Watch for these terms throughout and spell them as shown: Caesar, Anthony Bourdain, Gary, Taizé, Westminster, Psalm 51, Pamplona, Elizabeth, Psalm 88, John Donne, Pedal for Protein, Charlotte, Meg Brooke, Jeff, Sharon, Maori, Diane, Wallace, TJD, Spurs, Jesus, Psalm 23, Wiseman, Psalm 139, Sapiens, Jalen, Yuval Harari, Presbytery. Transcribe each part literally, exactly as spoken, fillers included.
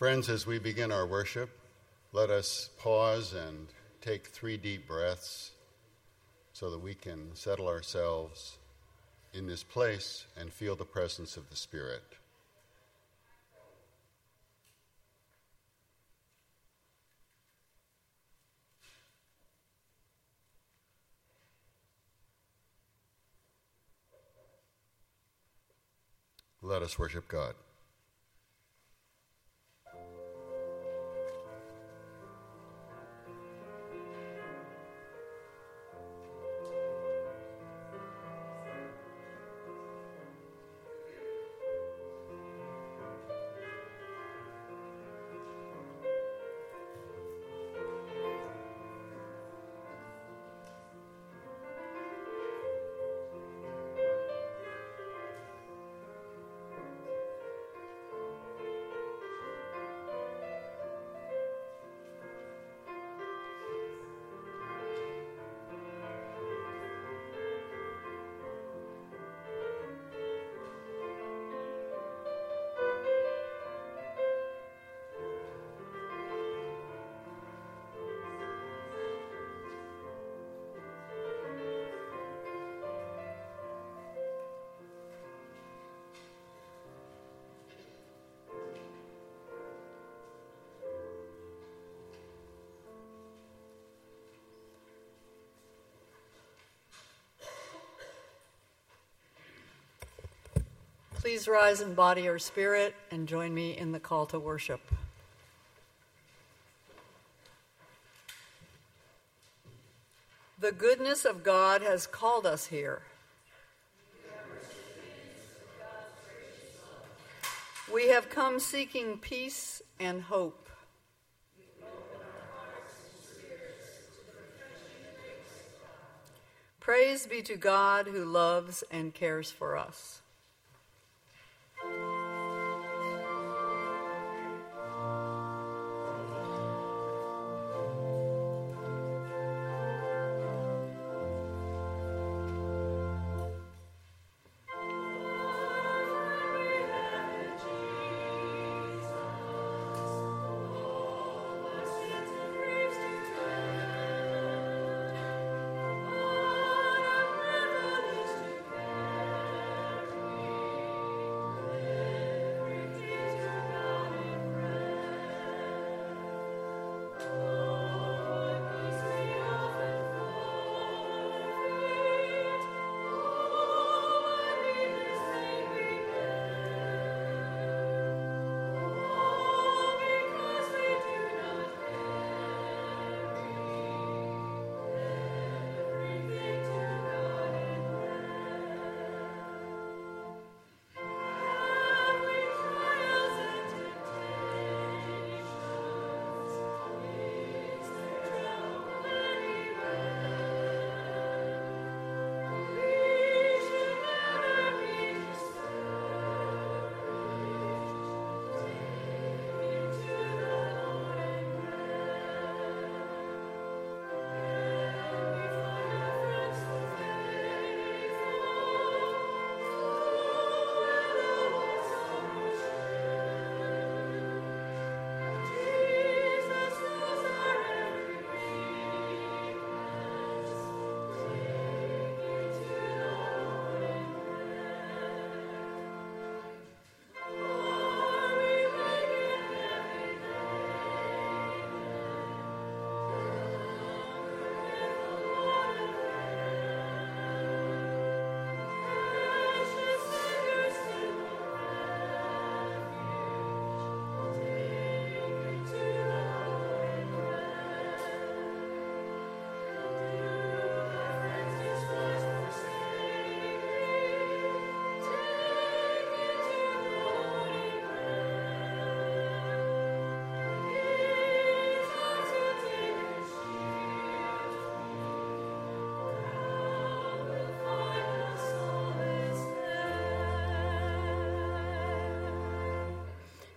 Friends, as we begin our worship, let us pause and take three deep breaths so that we can settle ourselves in this place and feel the presence of the Spirit. Let us worship God. Please rise in body or spirit and join me in the call to worship. The goodness of God has called us here. We have come seeking peace and hope. Praise be to God who loves and cares for us.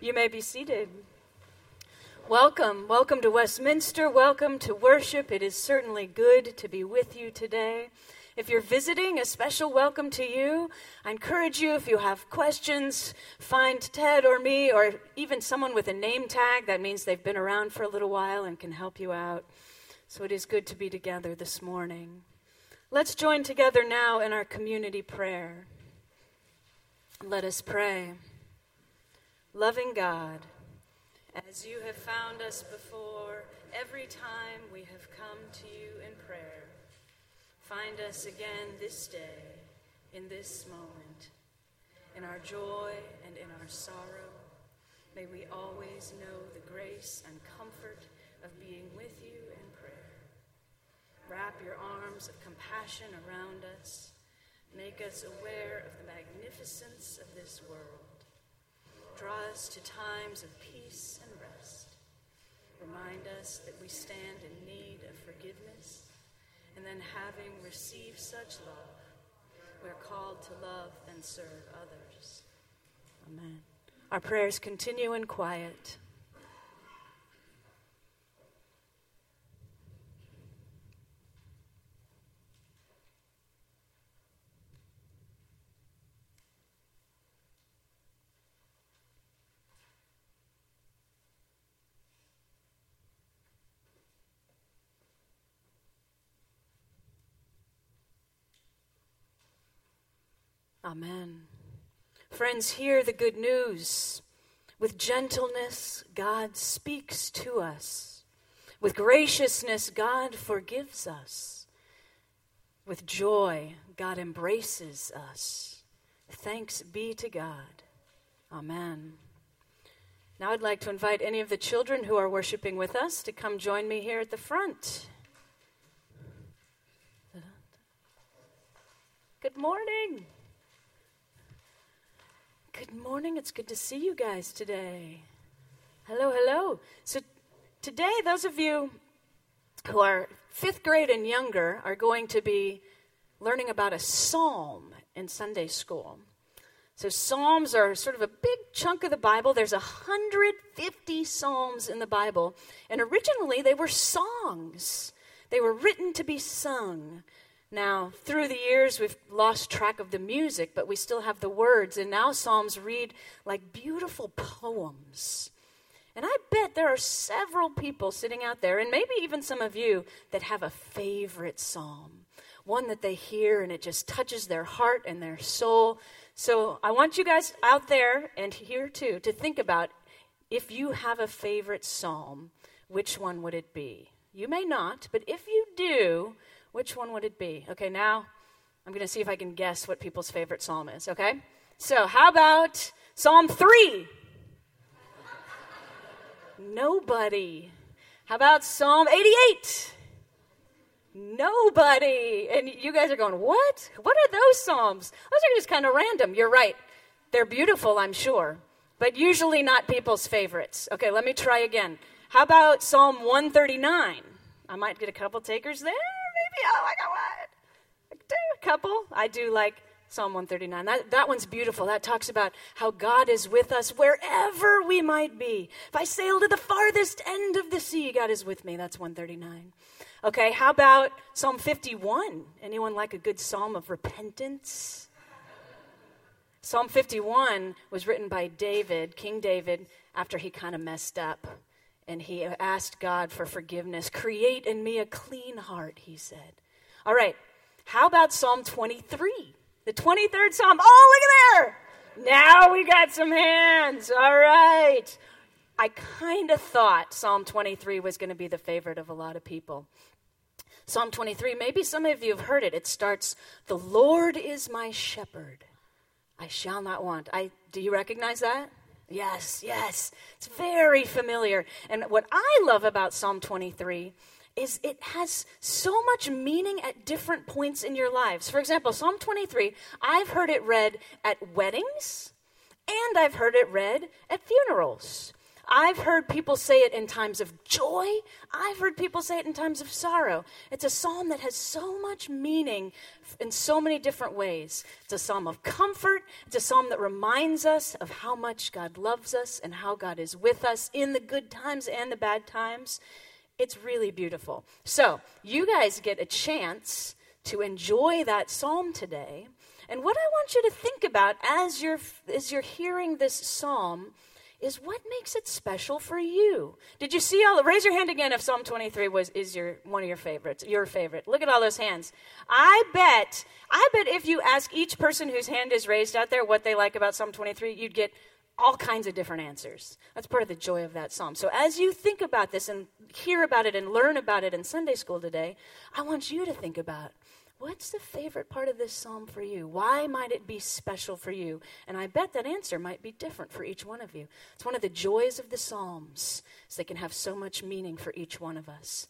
You may be seated. Welcome, welcome to Westminster, welcome to worship. It is certainly good to be with you today. If you're visiting, a special welcome to you. I encourage you, if you have questions, find Ted or me or even someone with a name tag. That means they've been around for a little while and can help you out. So it is good to be together this morning. Let's join together now in our community prayer. Let us pray. Loving God, as you have found us before, every time we have come to you in prayer, find us again this day, in this moment, in our joy and in our sorrow. May we always know the grace and comfort of being with you in prayer. Wrap your arms of compassion around us. Make us aware of the magnificence of this world. Draw us to times of peace and rest. Remind us that we stand in need of forgiveness, and then having received such love, we're called to love and serve others. Amen. Our prayers continue in quiet. Amen. Friends, hear the good news. With gentleness, God speaks to us. With graciousness, God forgives us. With joy, God embraces us. Thanks be to God. Amen. Now I'd like to invite any of the children who are worshiping with us to come join me here at the front. Good morning. Good morning. It's good to see you guys today. Hello, hello. So today, those of you who are fifth grade and younger are going to be learning about a psalm in Sunday school. So psalms are sort of a big chunk of the Bible. There's one hundred fifty psalms in the Bible, and originally they were songs. They were written to be sung. Now, through the years, we've lost track of the music, but we still have the words, and now psalms read like beautiful poems. And I bet there are several people sitting out there, and maybe even some of you, that have a favorite psalm, one that they hear, and it just touches their heart and their soul. So I want you guys out there, and here too, to think about, if you have a favorite psalm, which one would it be? You may not, but if you do, which one would it be? Okay, now I'm going to see if I can guess what people's favorite psalm is, okay? So how about Psalm three? Nobody. How about Psalm eighty-eight? Nobody. And you guys are going, what? What are those psalms? Those are just kind of random. You're right. They're beautiful, I'm sure, but usually not people's favorites. Okay, let me try again. How about Psalm one thirty-nine? I might get a couple takers there. Oh, I got one. A couple. I do like Psalm one thirty-nine. That, that one's beautiful. That talks about how God is with us wherever we might be. If I sail to the farthest end of the sea, God is with me. That's one thirty-nine. Okay, how about Psalm fifty-one? Anyone like a good psalm of repentance? Psalm fifty-one was written by David, King David, after he kind of messed up. And he asked God for forgiveness. Create in me a clean heart, he said. All right, how about Psalm twenty-three? The twenty-third Psalm. Oh, look at there. Now we got some hands. All right. I kind of thought Psalm twenty-three was going to be the favorite of a lot of people. Psalm twenty-three, maybe some of you have heard it. It starts, the Lord is my shepherd. I shall not want. I, do you recognize that? Yes, yes. It's very familiar. And what I love about Psalm twenty-three is it has so much meaning at different points in your lives. For example, Psalm twenty-three, I've heard it read at weddings, and I've heard it read at funerals. I've heard people say it in times of joy. I've heard people say it in times of sorrow. It's a psalm that has so much meaning in so many different ways. It's a psalm of comfort. It's a psalm that reminds us of how much God loves us and how God is with us in the good times and the bad times. It's really beautiful. So you guys get a chance to enjoy that psalm today. And what I want you to think about as you're as you're hearing this psalm is what makes it special for you. Did you see all the, raise your hand again if Psalm twenty-three was is your one of your favorites, your favorite. Look at all those hands. I bet, I bet if you ask each person whose hand is raised out there what they like about Psalm twenty-three, you'd get all kinds of different answers. That's part of the joy of that psalm. So as you think about this and hear about it and learn about it in Sunday school today, I want you to think about, what's the favorite part of this psalm for you? Why might it be special for you? And I bet that answer might be different for each one of you. It's one of the joys of the psalms, is they can have so much meaning for each one of us.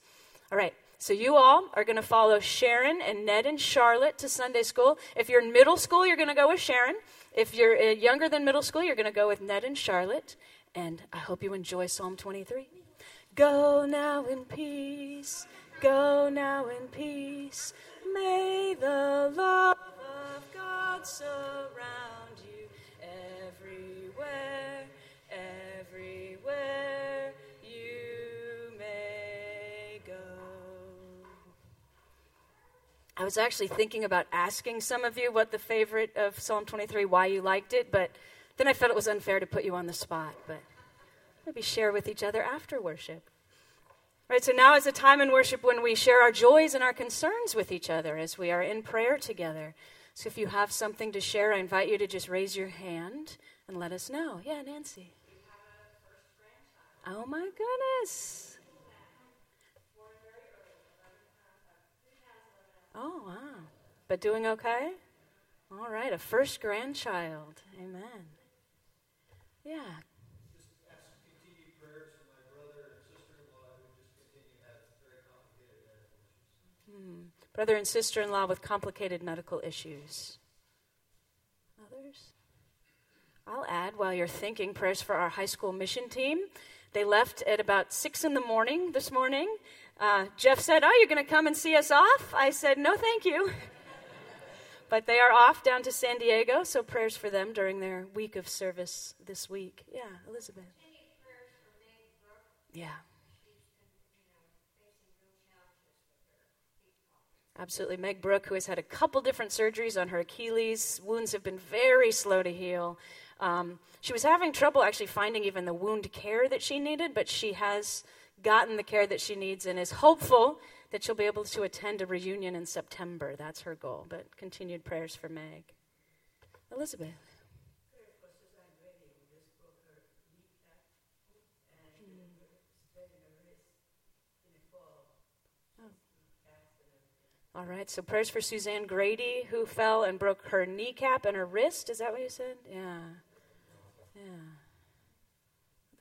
All right, so you all are going to follow Sharon and Ned and Charlotte to Sunday school. If you're in middle school, you're going to go with Sharon. If you're uh, younger than middle school, you're going to go with Ned and Charlotte. And I hope you enjoy Psalm twenty-three. Go now in peace. Go now in peace. May the love of God surround you everywhere, everywhere you may go. I was actually thinking about asking some of you what the favorite of Psalm twenty-three, why you liked it, but then I felt it was unfair to put you on the spot, but maybe share with each other after worship. Right, so now is a time in worship when we share our joys and our concerns with each other as we are in prayer together. So if you have something to share, I invite you to just raise your hand and let us know. Yeah, Nancy. We have a first grandchild. Oh, my goodness. Oh, wow. But doing okay? All right, a first grandchild. Amen. Yeah. Brother and sister-in-law with complicated medical issues. Others? I'll add, while you're thinking, prayers for our high school mission team. They left at about six in the morning this morning. Uh, Jeff said, oh, you're going to come and see us off? I said, no, thank you. But they are off down to San Diego, so prayers for them during their week of service this week. Yeah, Elizabeth. Can you get prayers for Meg Brooke? Yeah. Absolutely. Meg Brooke, who has had a couple different surgeries on her Achilles. Wounds have been very slow to heal. Um, she was having trouble actually finding even the wound care that she needed, but she has gotten the care that she needs and is hopeful that she'll be able to attend a reunion in September. That's her goal, but continued prayers for Meg. Elizabeth. All right, so prayers for Suzanne Grady, who fell and broke her kneecap and her wrist. Is that what you said? Yeah. Yeah.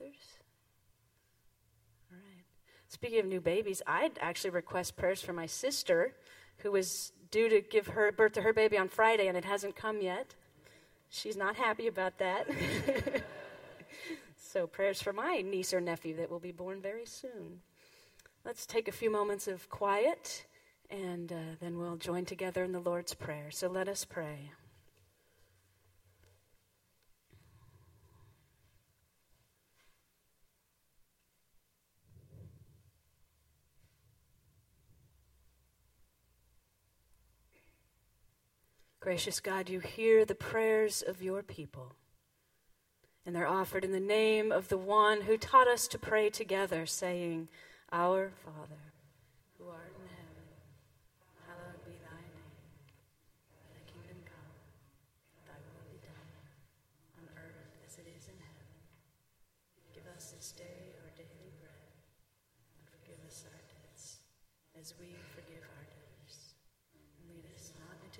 Others? All right. Speaking of new babies, I'd actually request prayers for my sister, who was due to give her birth to her baby on Friday, and it hasn't come yet. She's not happy about that. So prayers for my niece or nephew that will be born very soon. Let's take a few moments of quiet. And uh, then we'll join together in the Lord's Prayer. So let us pray. Gracious God, you hear the prayers of your people, and they're offered in the name of the one who taught us to pray together, saying, Our Father, who art in heaven. As we forgive our debtors, and lead us not into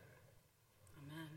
Amen.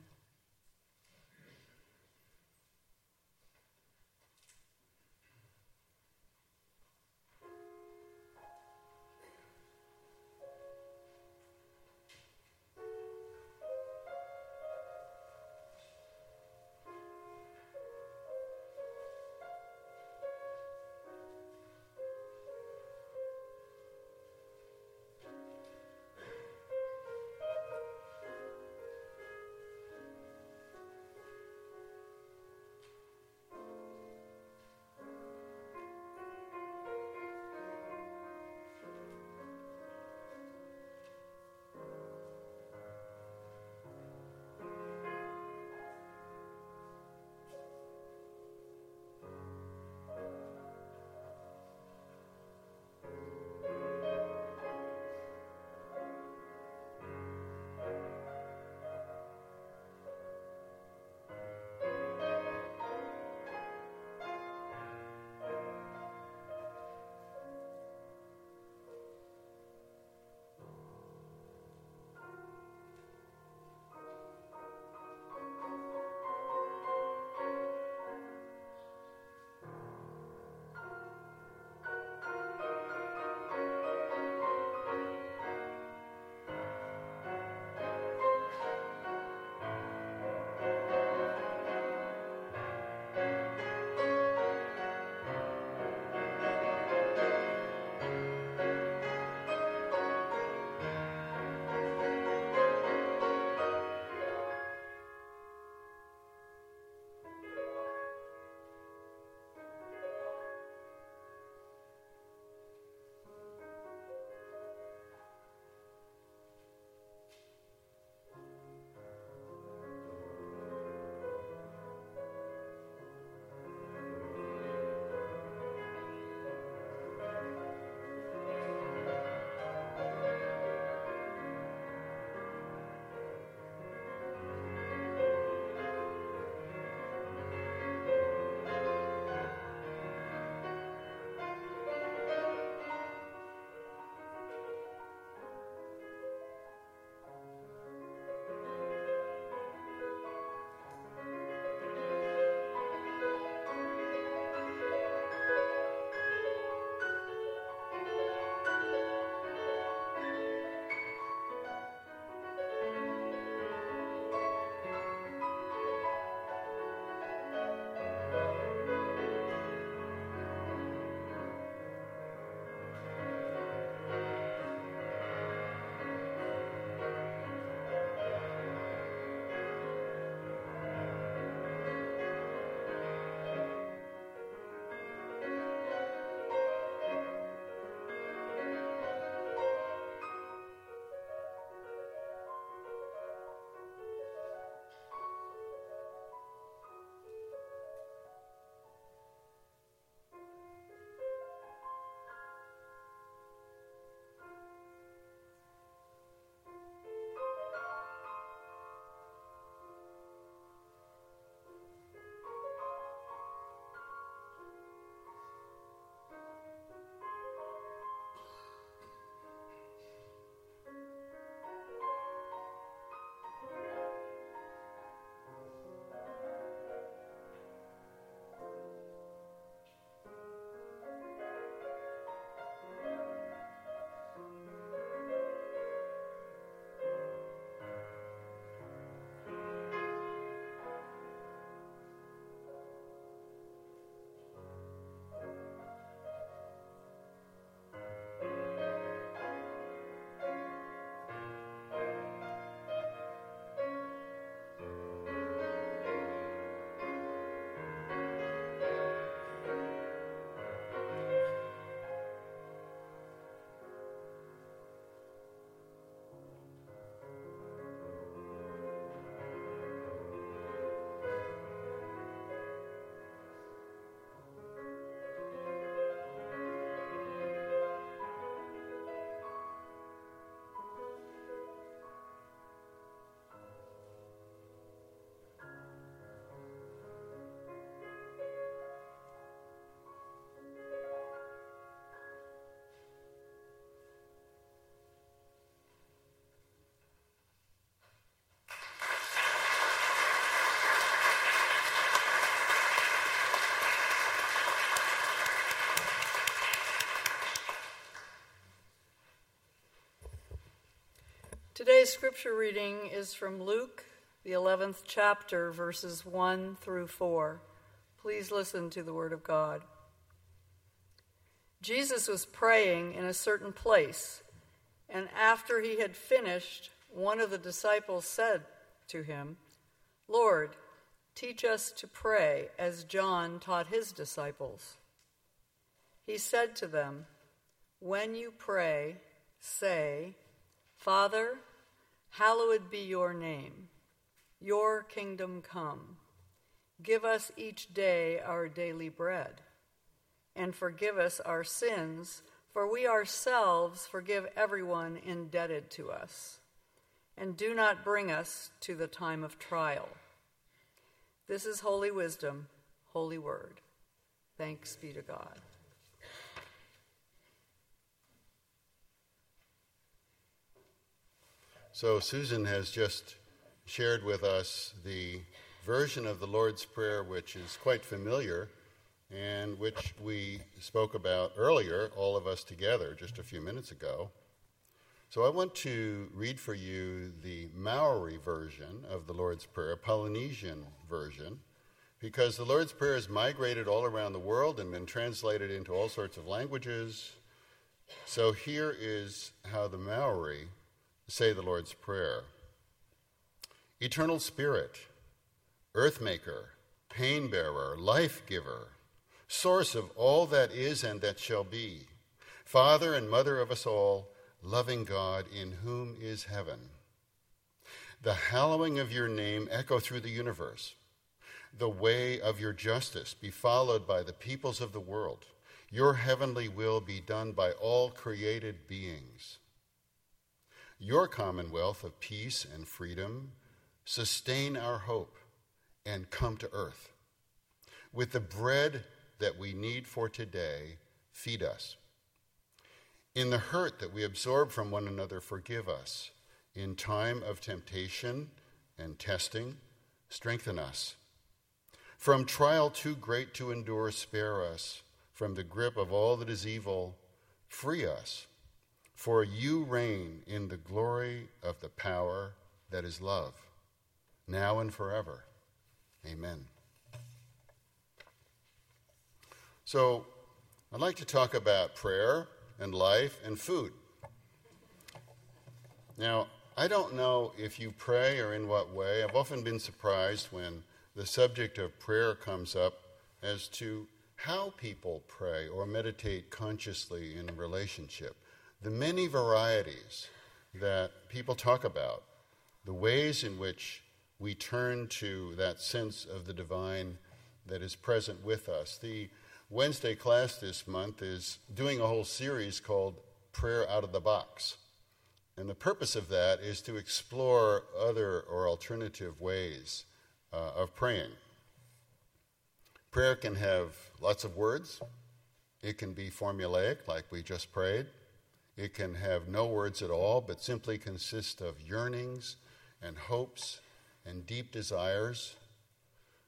Today's scripture reading is from Luke, the eleventh chapter, verses one through four. Please listen to the word of God. Jesus was praying in a certain place, and after he had finished, one of the disciples said to him, "Lord, teach us to pray as John taught his disciples." He said to them, "When you pray, say, 'Father, hallowed be your name. Your kingdom come. Give us each day our daily bread. And forgive us our sins, for we ourselves forgive everyone indebted to us. And do not bring us to the time of trial.'" This is holy wisdom, holy word. Thanks be to God. So Susan has just shared with us the version of the Lord's Prayer, which is quite familiar and which we spoke about earlier, all of us together, just a few minutes ago. So I want to read for you the Maori version of the Lord's Prayer, Polynesian version, because the Lord's Prayer has migrated all around the world and been translated into all sorts of languages. So here is how the Maori say the Lord's Prayer. Eternal Spirit, Earthmaker, Pain-bearer, Life-giver, Source of all that is and that shall be, Father and Mother of us all, loving God in whom is heaven. The hallowing of your name echo through the universe. The way of your justice be followed by the peoples of the world. Your heavenly will be done by all created beings. Your commonwealth of peace and freedom, sustain our hope and come to earth. With the bread that we need for today, feed us. In the hurt that we absorb from one another, forgive us. In time of temptation and testing, strengthen us. From trial too great to endure, spare us. From the grip of all that is evil, free us. For you reign in the glory of the power that is love, now and forever. Amen. So I'd like to talk about prayer and life and food. Now, I don't know if you pray or in what way. I've often been surprised when the subject of prayer comes up as to how people pray or meditate consciously in a relationship. The many varieties that people talk about, the ways in which we turn to that sense of the divine that is present with us. The Wednesday class this month is doing a whole series called Prayer Out of the Box. And the purpose of that is to explore other or alternative ways uh, of praying. Prayer can have lots of words. It can be formulaic, like we just prayed. It can have no words at all, but simply consist of yearnings and hopes and deep desires.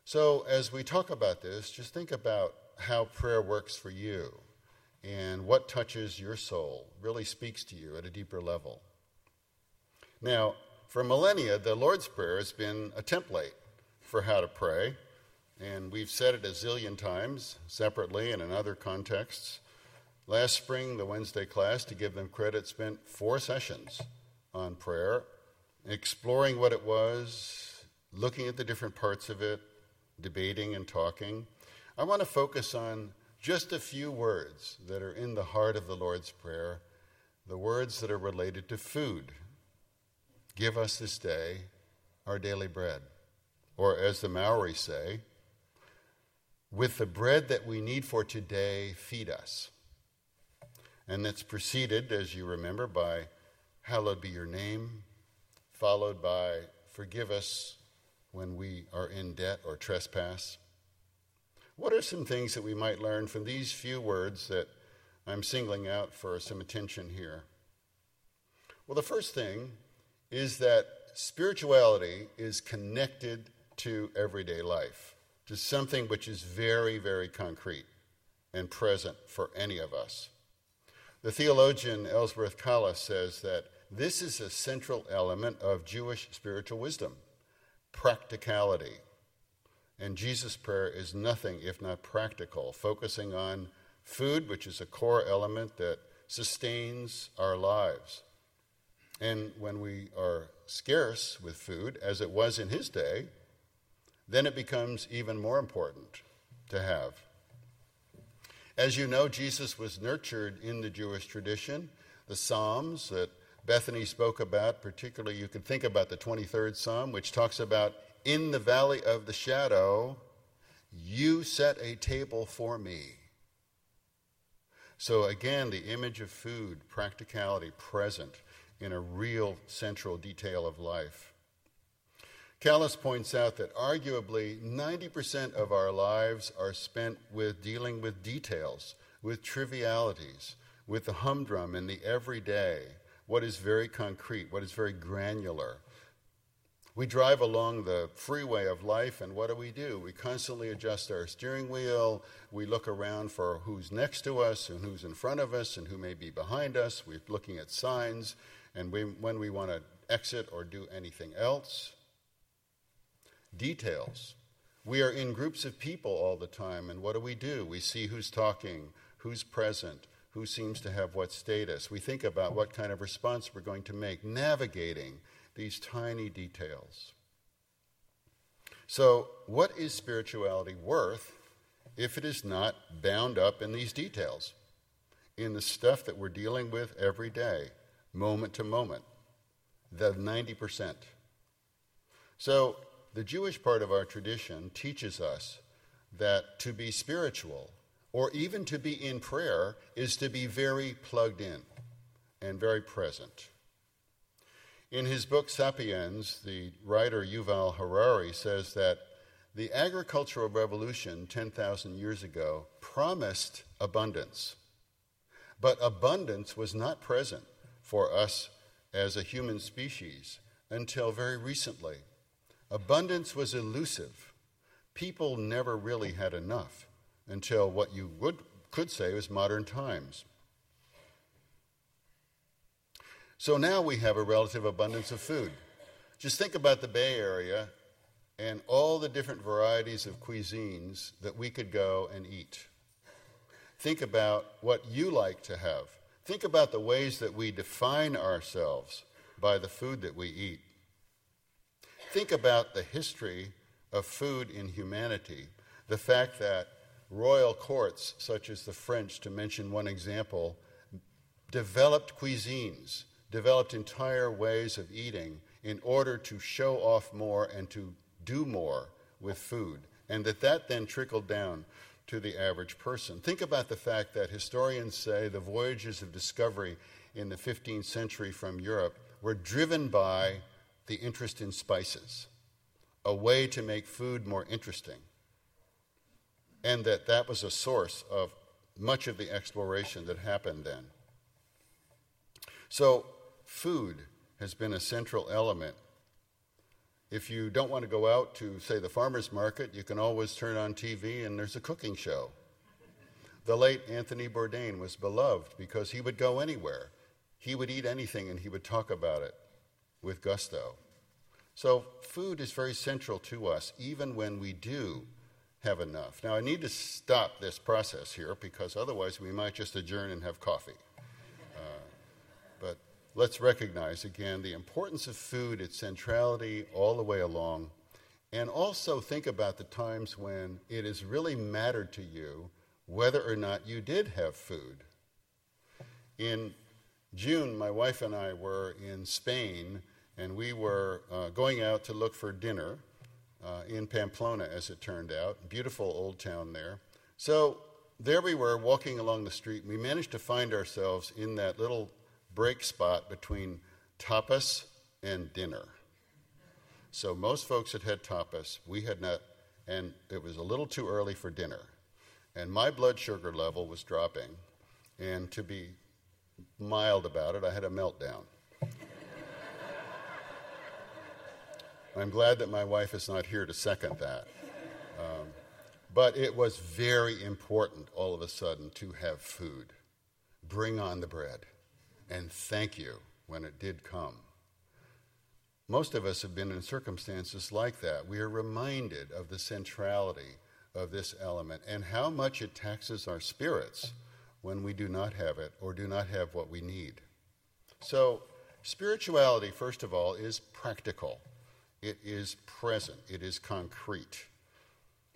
So as we talk about this, just think about how prayer works for you and what touches your soul, really speaks to you at a deeper level. Now, for millennia, the Lord's Prayer has been a template for how to pray, and we've said it a zillion times, separately and in other contexts. Last spring, the Wednesday class, to give them credit, spent four sessions on prayer, exploring what it was, looking at the different parts of it, debating and talking. I want to focus on just a few words that are in the heart of the Lord's Prayer, the words that are related to food. Give us this day our daily bread. Or as the Maori say, with the bread that we need for today, feed us. And it's preceded, as you remember, by hallowed be your name, followed by forgive us when we are in debt or trespass. What are some things that we might learn from these few words that I'm singling out for some attention here? Well, the first thing is that spirituality is connected to everyday life, to something which is very, very concrete and present for any of us. The theologian Ellsworth Collis says that This is a central element of Jewish spiritual wisdom, practicality. And Jesus' prayer is nothing if not practical, focusing on food, which is a core element that sustains our lives. And when we are scarce with food, as it was in his day, then it becomes even more important to have. As you know, Jesus was nurtured in the Jewish tradition. The Psalms that Bethany spoke about, particularly you can think about the twenty-third Psalm, which talks about, in the valley of the shadow, you set a table for me. So again, the image of food, practicality present in a real central detail of life. Callis points out that arguably ninety percent of our lives are spent with dealing with details, with trivialities, with the humdrum and the everyday, what is very concrete, what is very granular. We drive along the freeway of life, and what do we do? We constantly adjust our steering wheel. We look around for who's next to us and who's in front of us and who may be behind us. We're looking at signs and we, when we want to exit or do anything else. Details. We are in groups of people all the time, and what do we do? We see who's talking, who's present, who seems to have what status. We think about what kind of response we're going to make, navigating these tiny details. So what is spirituality worth if it is not bound up in these details, in the stuff that we're dealing with every day, moment to moment, the ninety percent? So the Jewish part of our tradition teaches us that to be spiritual, or even to be in prayer, is to be very plugged in and very present. In his book Sapiens, the writer Yuval Harari says that the agricultural revolution ten thousand years ago promised abundance, but abundance was not present for us as a human species until very recently. Abundance was elusive. People never really had enough until what you would could say was modern times. So now we have a relative abundance of food. Just think about the Bay Area and all the different varieties of cuisines that we could go and eat. Think about what you like to have. Think about the ways that we define ourselves by the food that we eat. Think about the history of food in humanity, the fact that royal courts, such as the French, to mention one example, developed cuisines, developed entire ways of eating in order to show off more and to do more with food, and that that then trickled down to the average person. Think about the fact that historians say the voyages of discovery in the fifteenth century from Europe were driven by the interest in spices, a way to make food more interesting, and that that was a source of much of the exploration that happened then. So food has been a central element. If you don't want to go out to, say, the farmer's market, you can always turn on T V and there's a cooking show. The late Anthony Bourdain was beloved because he would go anywhere. He would eat anything and he would talk about it with gusto. So food is very central to us, even when we do have enough. Now, I need to stop this process here because otherwise we might just adjourn and have coffee. But let's recognize, again, the importance of food, its centrality all the way along, and also think about the times when it has really mattered to you whether or not you did have food. In June, my wife and I were in Spain, and we were uh, going out to look for dinner uh, in Pamplona, as it turned out, beautiful old town there. So there we were walking along the street, and we managed to find ourselves in that little break spot between tapas and dinner. So most folks had had tapas, we had not, and it was a little too early for dinner. And my blood sugar level was dropping, and to be mild about it, I had a meltdown. I'm glad that my wife is not here to second that. Um, but it was very important all of a sudden to have food. Bring on the bread. And thank you when it did come. Most of us have been in circumstances like that. We are reminded of the centrality of this element and how much it taxes our spirits when we do not have it or do not have what we need. So spirituality, first of all, is practical. It is present. It is concrete.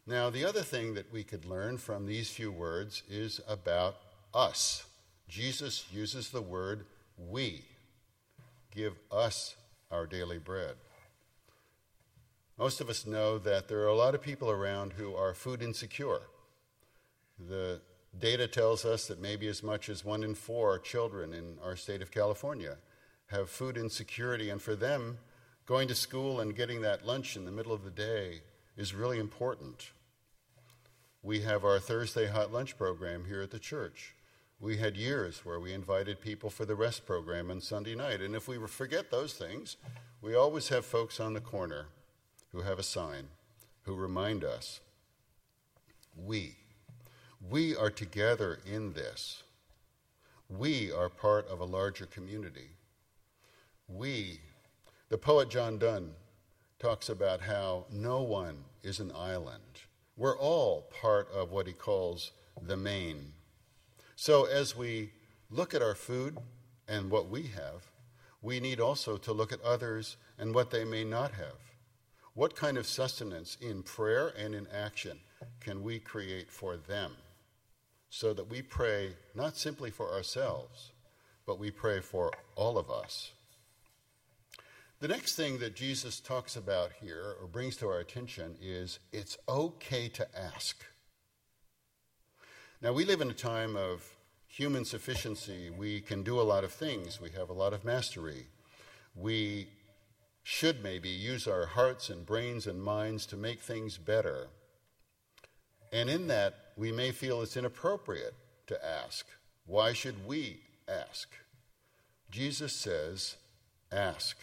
Now, the other thing that we could learn from these few words is about us. Jesus uses the word we. Give us our daily bread. Most of us know that there are a lot of people around who are food insecure. The data tells us that maybe as much as one in four children in our state of California have food insecurity, and for them, going to school and getting that lunch in the middle of the day is really important. We have our Thursday hot lunch program here at the church. We had years where we invited people for the rest program on Sunday night, and if we forget those things, we always have folks on the corner who have a sign, who remind us. We. We are together in this. We are part of a larger community. We. The poet John Donne talks about how no one is an island. We're all part of what he calls the main. So as we look at our food and what we have, we need also to look at others and what they may not have. What kind of sustenance in prayer and in action can we create for them so that we pray not simply for ourselves, but we pray for all of us? The next thing that Jesus talks about here or brings to our attention is it's okay to ask. Now, we live in a time of human sufficiency. We can do a lot of things. We have a lot of mastery. We should maybe use our hearts and brains and minds to make things better. And in that, we may feel it's inappropriate to ask. Why should we ask? Jesus says, ask.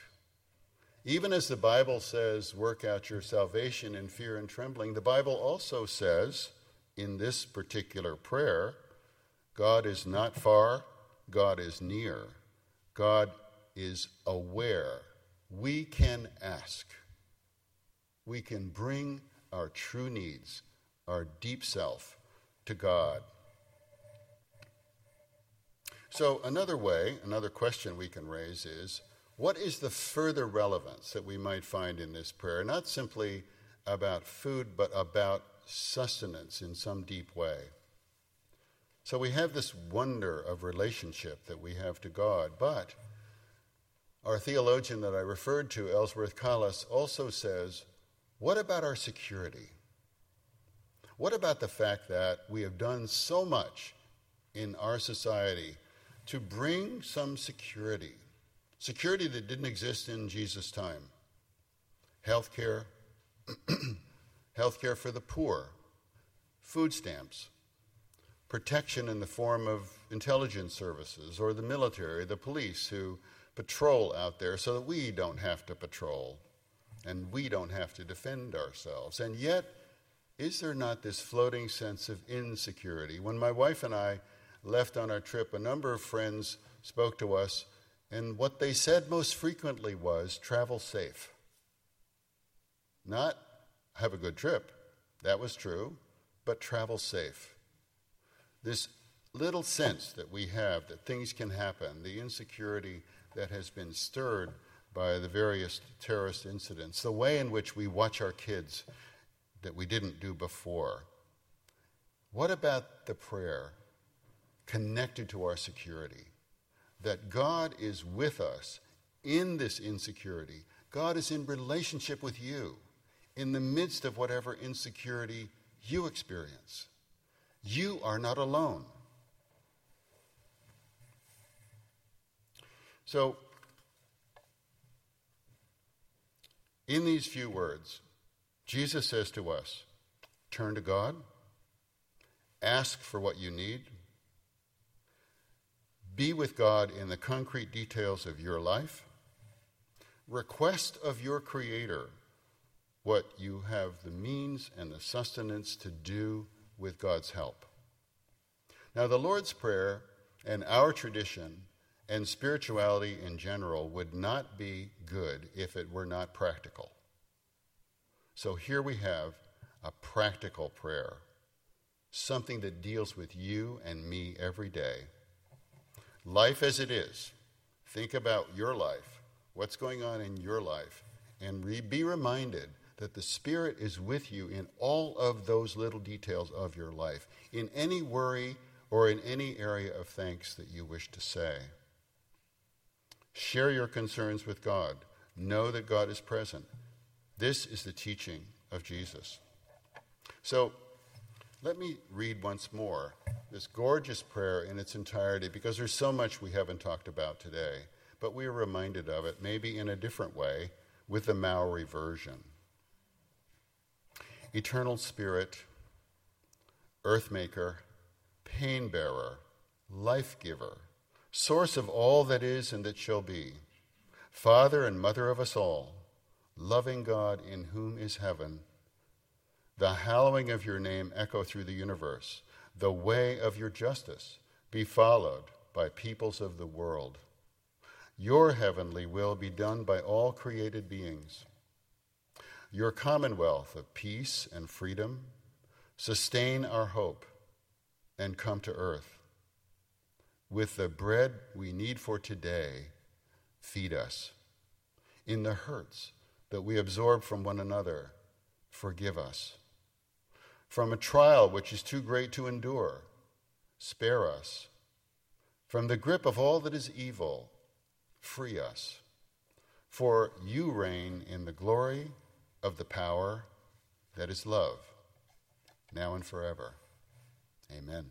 Even as the Bible says, work out your salvation in fear and trembling, the Bible also says, in this particular prayer, God is not far, God is near, God is aware. We can ask. We can bring our true needs, our deep self, to God. So another way, another question we can raise is, what is the further relevance that we might find in this prayer? Not simply about food, but about sustenance in some deep way. So we have this wonder of relationship that we have to God, but our theologian that I referred to, Ellsworth Collis, also says, what about our security? What about the fact that we have done so much in our society to bring some security, security that didn't exist in Jesus' time? Healthcare, healthcare for the poor, food stamps, protection in the form of intelligence services or the military, the police who patrol out there so that we don't have to patrol and we don't have to defend ourselves. And yet, is there not this floating sense of insecurity? When my wife and I left on our trip, a number of friends spoke to us, and what they said most frequently was, travel safe. Not have a good trip, that was true, but travel safe. This little sense that we have that things can happen, the insecurity that has been stirred by the various terrorist incidents, the way in which we watch our kids that we didn't do before. What about the prayer connected to our security? That God is with us in this insecurity. God is in relationship with you in the midst of whatever insecurity you experience. You are not alone. So, in these few words, Jesus says to us, turn to God, ask for what you need, be with God in the concrete details of your life. Request of your Creator what you have the means and the sustenance to do with God's help. Now, the Lord's Prayer and our tradition and spirituality in general would not be good if it were not practical. So here we have a practical prayer, something that deals with you and me every day. Life as it is. Think about your life, what's going on in your life, and re- be reminded that the Spirit is with you in all of those little details of your life, in any worry or in any area of thanks that you wish to say. Share your concerns with God. Know that God is present. This is the teaching of Jesus. So let me read once more this gorgeous prayer in its entirety, because there's so much we haven't talked about today, but we are reminded of it, maybe in a different way, with the Maori version. Eternal Spirit, Earthmaker, Pain-bearer, Life-giver, Source of all that is and that shall be, Father and Mother of us all, loving God in whom is heaven, the hallowing of your name echo through the universe. The way of your justice be followed by peoples of the world. Your heavenly will be done by all created beings. Your commonwealth of peace and freedom sustain our hope and come to earth. With the bread we need for today, feed us. In the hurts that we absorb from one another, forgive us. From a trial which is too great to endure, spare us. From the grip of all that is evil, free us. For you reign in the glory of the power that is love, now and forever. Amen.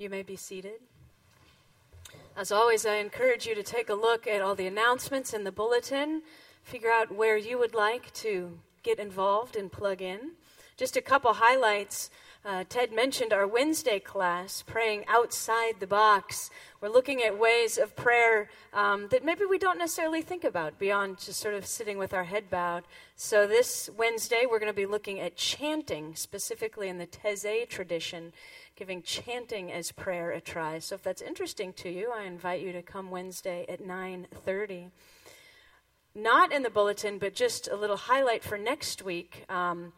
You may be seated. As always, I encourage you to take a look at all the announcements in the bulletin, figure out where you would like to get involved and plug in. Just a couple highlights. Uh, Ted mentioned our Wednesday class, Praying Outside the Box. We're looking at ways of prayer um, that maybe we don't necessarily think about beyond just sort of sitting with our head bowed. So this Wednesday, we're going to be looking at chanting, specifically in the Taizé tradition, giving chanting as prayer a try. So if that's interesting to you, I invite you to come Wednesday at nine thirty. Not in the bulletin, but just a little highlight for next week. Um,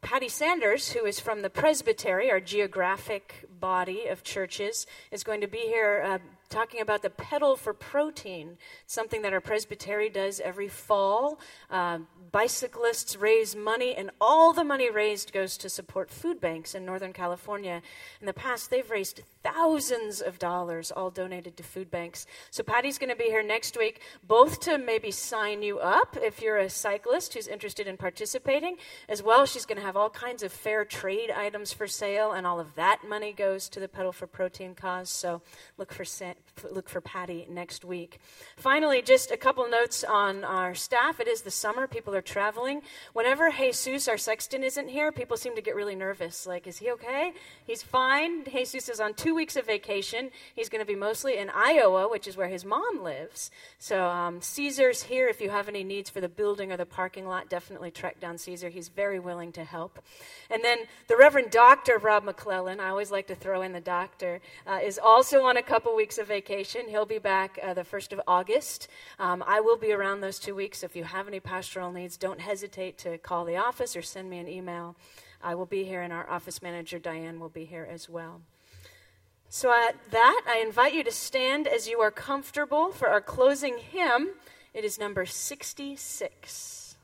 Patty Sanders, who is from the Presbytery, our geographic body of churches, is going to be here uh, talking about the Pedal for Protein, something that our Presbytery does every fall. Uh, bicyclists raise money, and all the money raised goes to support food banks in Northern California. In the past, they've raised thousands of dollars, all donated to food banks. So Patty's going to be here next week, both to maybe sign you up if you're a cyclist who's interested in participating. As well, she's going to have all kinds of fair trade items for sale, and all of that money goes to the Pedal for Protein cause. So look for sa- look for Patty next week. Finally, just a couple notes on our staff. It is the summer. People are traveling. Whenever Jesus, our sexton, isn't here, people seem to get really nervous. Like, is he okay? He's fine. Jesus is on two Two weeks of vacation. He's going to be mostly in Iowa, which is where his mom lives. So um, Caesar's here. If you have any needs for the building or the parking lot, definitely track down Caesar. He's very willing to help. And then the Reverend Doctor Rob McClellan, I always like to throw in the doctor, uh, is also on a couple weeks of vacation. He'll be back uh, the first of August. Um, I will be around those two weeks. So if you have any pastoral needs, don't hesitate to call the office or send me an email. I will be here, and our office manager, Diane, will be here as well. So at that, I invite you to stand as you are comfortable for our closing hymn. It is number sixty-six.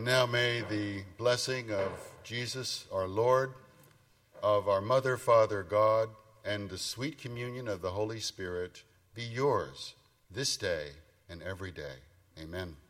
Now may the blessing of Jesus, our Lord, of our Mother, Father, God, and the sweet communion of the Holy Spirit be yours this day and every day. Amen.